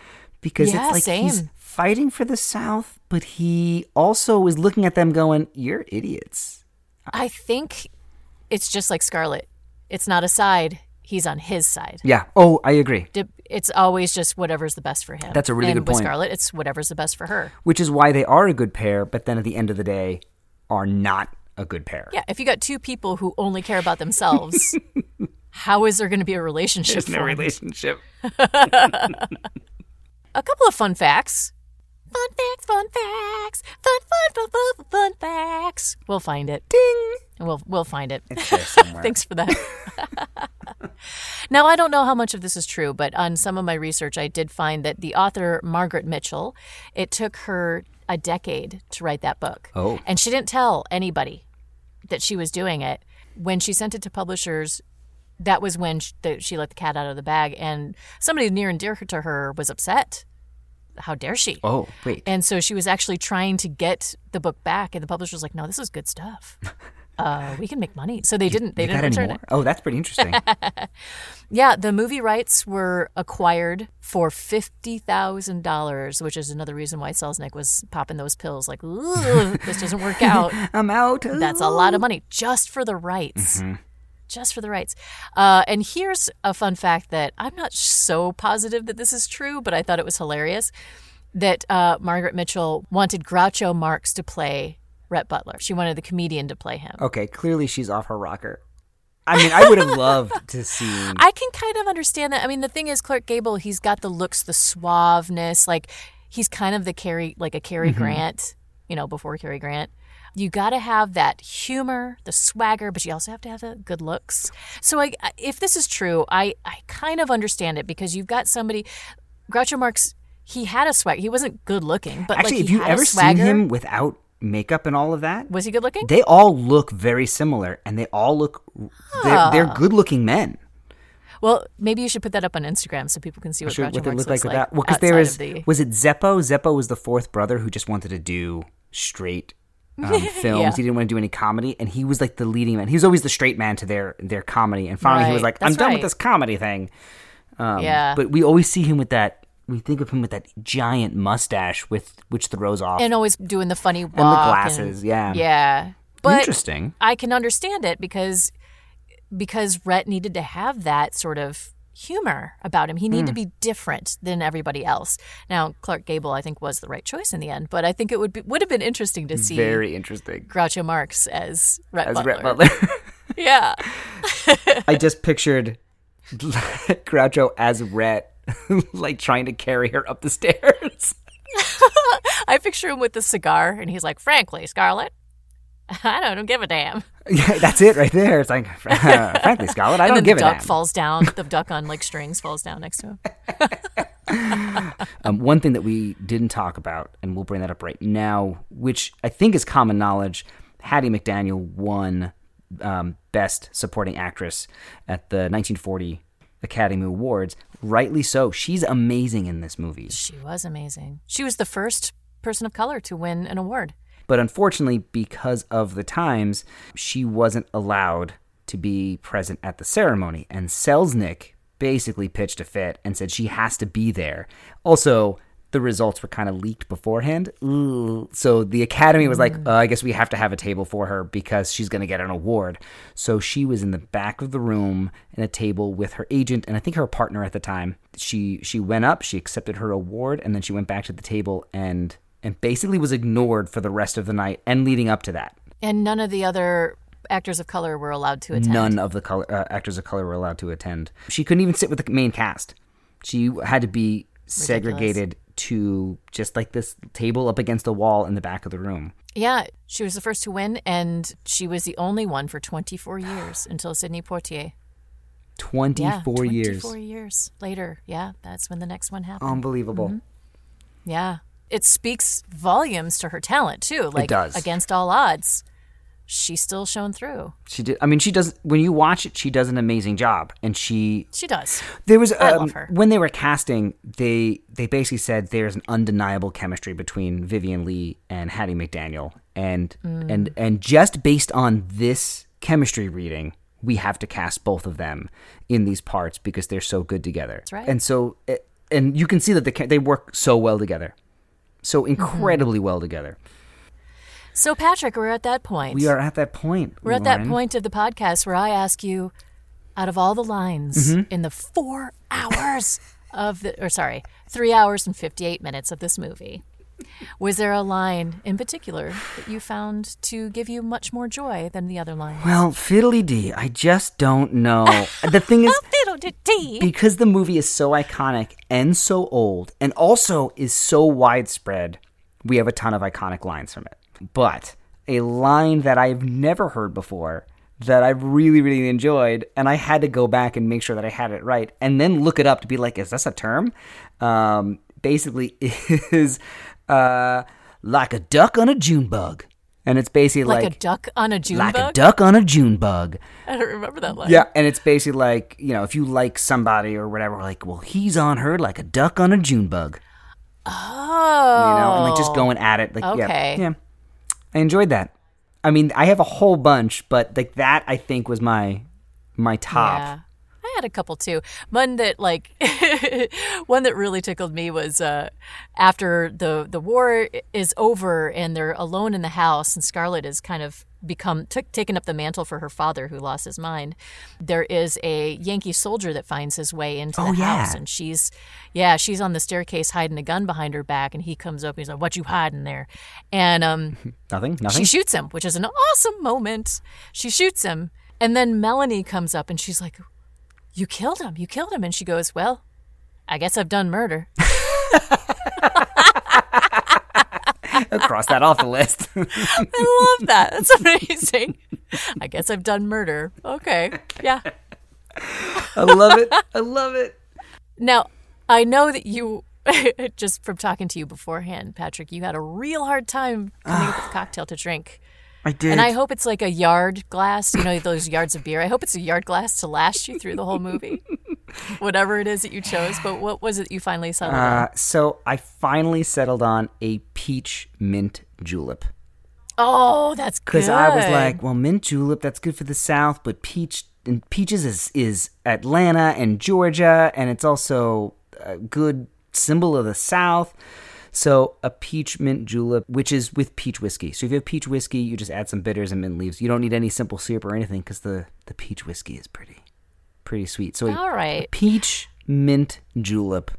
because it's like he's fighting for the South, but he also was looking at them going, you're idiots. I think it's just like Scarlett. It's not a side. He's on his side. Yeah. Oh, I agree. It's always just whatever's the best for him. That's a really good point. And with Scarlett, it's whatever's the best for her. Which is why they are a good pair, but then at the end of the day are not a good pair. Yeah. If you got two people who only care about themselves, how is there going to be a relationship? There's no relationship. A couple of fun facts. Fun facts. We'll find it. Ding. We'll find it. It's there somewhere. Thanks for that. Now, I don't know how much of this is true, but on some of my research, I did find that the author, Margaret Mitchell, it took her a decade to write that book. Oh. And she didn't tell anybody that she was doing it. When she sent it to publishers, that was when she let the cat out of the bag. And somebody near and dear to her was upset. How dare she? Oh, wait. And so she was actually trying to get the book back, and the publisher was like, no, this is good stuff. we can make money. So they didn't. They didn't return it. Oh, that's pretty interesting. Yeah, the movie rights were acquired for $50,000, which is another reason why Selznick was popping those pills. Like, ooh, this doesn't work out. I'm out. Ooh. That's a lot of money just for the rights. Mm-hmm. Just for the rights. And here's a fun fact that I'm not so positive that this is true, but I thought it was hilarious that Margaret Mitchell wanted Groucho Marx to play Rhett Butler. She wanted the comedian to play him. Okay, clearly she's off her rocker. I mean, I would have loved to see. I can kind of understand that. I mean, the thing is, Clark Gable, he's got the looks, the suaveness. Like, he's kind of the Cary mm-hmm. Grant, you know, before Cary Grant. You got to have that humor, the swagger, but you also have to have the good looks. So if this is true, I kind of understand it because you've got somebody, Groucho Marx, he had a swagger. He wasn't good looking, but actually, like, if you ever seen him without makeup and all of that, was he good looking? They all look very similar, and they all look they're good looking men. Well, maybe you should put that up on Instagram so people can see what they look like without. Well, because there was it Zeppo? Zeppo was the fourth brother who just wanted to do straight films. Yeah. He didn't want to do any comedy, and he was like the leading man. He was always the straight man to their comedy, and finally he was like, I'm done with this comedy thing. But we always see him with that. We think of him with that giant mustache, which throws off, and always doing the funny walk and the glasses. Yeah. But interesting. I can understand it because Rhett needed to have that sort of humor about him. He needed to be different than everybody else. Now, Clark Gable, I think, was the right choice in the end, but I think it would have been interesting to see Groucho Marx as Rhett Butler. Yeah. I just pictured Groucho as Rhett, like trying to carry her up the stairs. I picture him with the cigar, and he's like, frankly, Scarlett, I don't give a damn. Yeah, that's it right there. It's like, frankly, Scarlett, I don't give a damn. And the duck falls down. The duck on like strings falls down next to him. One thing that we didn't talk about, and we'll bring that up right now, which I think is common knowledge, Hattie McDaniel won Best Supporting Actress at the 1940 Academy Awards. Rightly so. She's amazing in this movie. She was amazing. She was the first person of color to win an award. But unfortunately, because of the times, she wasn't allowed to be present at the ceremony. And Selznick basically pitched a fit and said she has to be there. Also, the results were kind of leaked beforehand. Ooh. So the Academy was like, I guess we have to have a table for her because she's going to get an award. So she was in the back of the room in a table with her agent and I think her partner at the time. She went up, she accepted her award, and then she went back to the table and basically was ignored for the rest of the night and leading up to that. And none of the other actors of color were allowed to attend. None of the actors of color were allowed to attend. She couldn't even sit with the main cast. She had to be segregated to just like this table up against the wall in the back of the room. Yeah, she was the first to win, and she was the only one for 24 years until Sidney Poitier. 24 years. 24 years later. Yeah, that's when the next one happened. Unbelievable. Mm-hmm. Yeah. It speaks volumes to her talent, too. Like, it does. Against all odds, she's still shown through. She did. I mean, she does. When you watch it, she does an amazing job. And she does. There was, I love her. When they were casting, they basically said there's an undeniable chemistry between Vivien Leigh and Hattie McDaniel. And just based on this chemistry reading, we have to cast both of them in these parts because they're so good together. That's right. And so, and you can see that they work so well together. So incredibly well together. So, Patrick, we're at that point. We are at that point. We're Lauren. At that point of the podcast where I ask you, out of all the lines in the 4 hours of the, 3 hours and 58 minutes of this movie, was there a line in particular that you found to give you much more joy than the other lines? Well, fiddly-dee, I just don't know. The thing is, fiddly-dee, because the movie is so iconic and so old and also is so widespread, we have a ton of iconic lines from it. But a line that I've never heard before that I've really, really enjoyed, and I had to go back and make sure that I had it right and then look it up to be like, is this a term? Basically is... like a duck on a June bug. And it's basically like a duck on a June bug? Like a duck on a June bug. I don't remember that line. Yeah, and it's basically like, you know, if you like somebody or whatever, like, well, he's on her like a duck on a June bug. Oh. You know, and like just going at it. Like, okay. Yeah. I enjoyed that. I mean, I have a whole bunch, but like that, I think was my top. Yeah. I had a couple too. One that really tickled me was after the war is over and they're alone in the house, and Scarlett is kind of taken up the mantle for her father who lost his mind. There is a Yankee soldier that finds his way into the house, and she's on the staircase hiding a gun behind her back, and he comes up and he's like, "What you hiding there?" And nothing. She shoots him, which is an awesome moment. She shoots him, and then Melanie comes up and she's like, You killed him. And she goes, "Well, I guess I've done murder." I'll cross that off the list. I love that. That's amazing. I guess I've done murder. Okay. Yeah. I love it. Now, I know that you, just from talking to you beforehand, Patrick, you had a real hard time coming up with a cocktail to drink. I did. And I hope it's like a yard glass, you know, those yards of beer. I hope it's a yard glass to last you through the whole movie, whatever it is that you chose. But what was it you finally settled on? So I finally settled on a peach mint julep. Oh, that's good. Because I was like, well, mint julep, that's good for the South. But peaches is Atlanta and Georgia. And it's also a good symbol of the South. So a peach mint julep, which is with peach whiskey. So if you have peach whiskey, you just add some bitters and mint leaves. You don't need any simple syrup or anything because the peach whiskey is pretty sweet. So all right. A peach mint julep,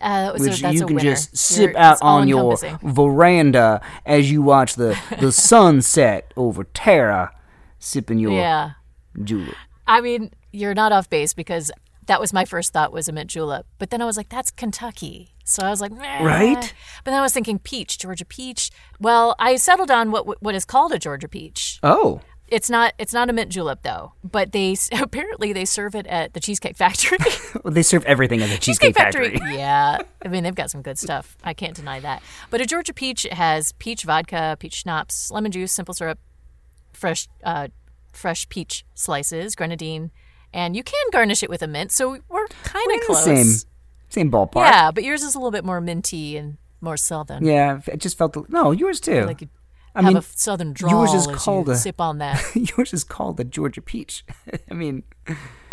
that's you can just sip out on your veranda as you watch the sunset over Tara, sipping your julep. I mean, you're not off base because that was my first thought was a mint julep. But then I was like, that's Kentucky. So I was like, nah. Right? But then I was thinking peach, Georgia peach. Well, I settled on what is called a Georgia peach. Oh. It's not a mint julep, though. But they apparently serve it at the Cheesecake Factory. Well, they serve everything at the Cheesecake Factory. Yeah. I mean, they've got some good stuff. I can't deny that. But a Georgia peach has peach vodka, peach schnapps, lemon juice, simple syrup, fresh peach slices, grenadine. And you can garnish it with a mint, so we're kind of close. Same ballpark. Yeah, but yours is a little bit more minty and more southern. Yeah, it just felt... No, yours too. Like I mean, a southern drawl sip on that. Yours is called a Georgia peach. I mean,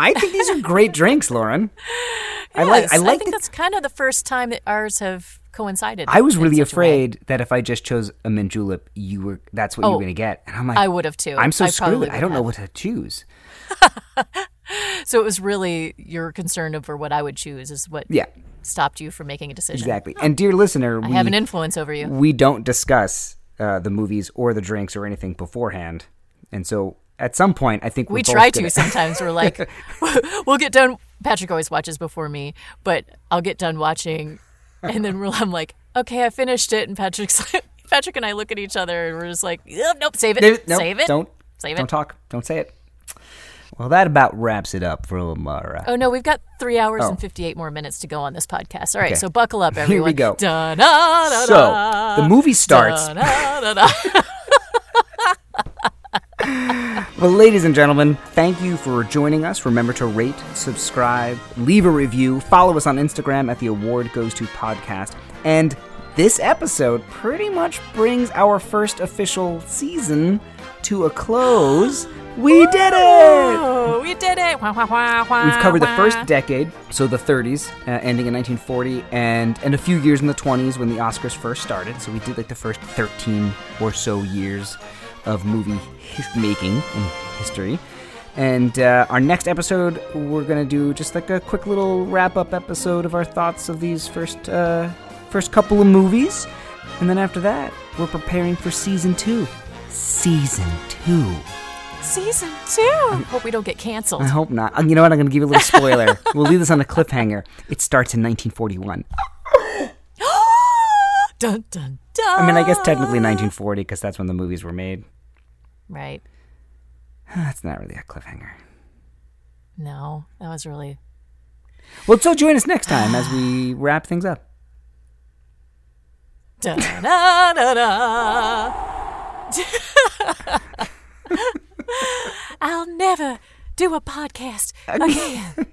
I think these are great drinks, Lauren. Yes, I think that's kind of the first time that ours have coincided. I was really afraid that if I just chose a mint julep, that's what you were going to get. And I'm like... I would have too. I'm so screwed. I don't know what to choose. So it was really your concern over what I would choose is what stopped you from making a decision. Exactly. And dear listener, I have an influence over you. We don't discuss the movies or the drinks or anything beforehand. And so at some point, I think we try to sometimes. We're like, we'll get done. Patrick always watches before me, but I'll get done watching. And then I'm like, okay, I finished it. And Patrick and I look at each other and we're just like, oh, nope, save it. Don't save it. Don't talk. Don't say it. Well, that about wraps it up for Amara. Oh, no, we've got 3 hours and 58 more minutes to go on this podcast. All right, so buckle up, everyone. Here we go. Da, da, da, da, so, the movie starts. Da, da, da, da. Well, ladies and gentlemen, thank you for joining us. Remember to rate, subscribe, leave a review, follow us on Instagram at The Award Goes To Podcast. And this episode pretty much brings our first official season to a close. We did it! We did it! Wah, wah, wah, wah, we've covered the first decade, so the 30s, ending in 1940, and a few years in the 20s when the Oscars first started. So we did like the first 13 or so years of movie making and history. And our next episode, we're going to do just like a quick little wrap-up episode of our thoughts of these first couple of movies. And then after that, we're preparing for Season 2. Season 2. I hope we don't get canceled. I hope not. You know what? I'm going to give you a little spoiler. We'll leave this on a cliffhanger. It starts in 1941. Dun, dun, dun. I mean, I guess technically 1940 because that's when the movies were made. Right. That's not really a cliffhanger. No, that was really... Well, so join us next time as we wrap things up. Da da da da. I'll never do a podcast again.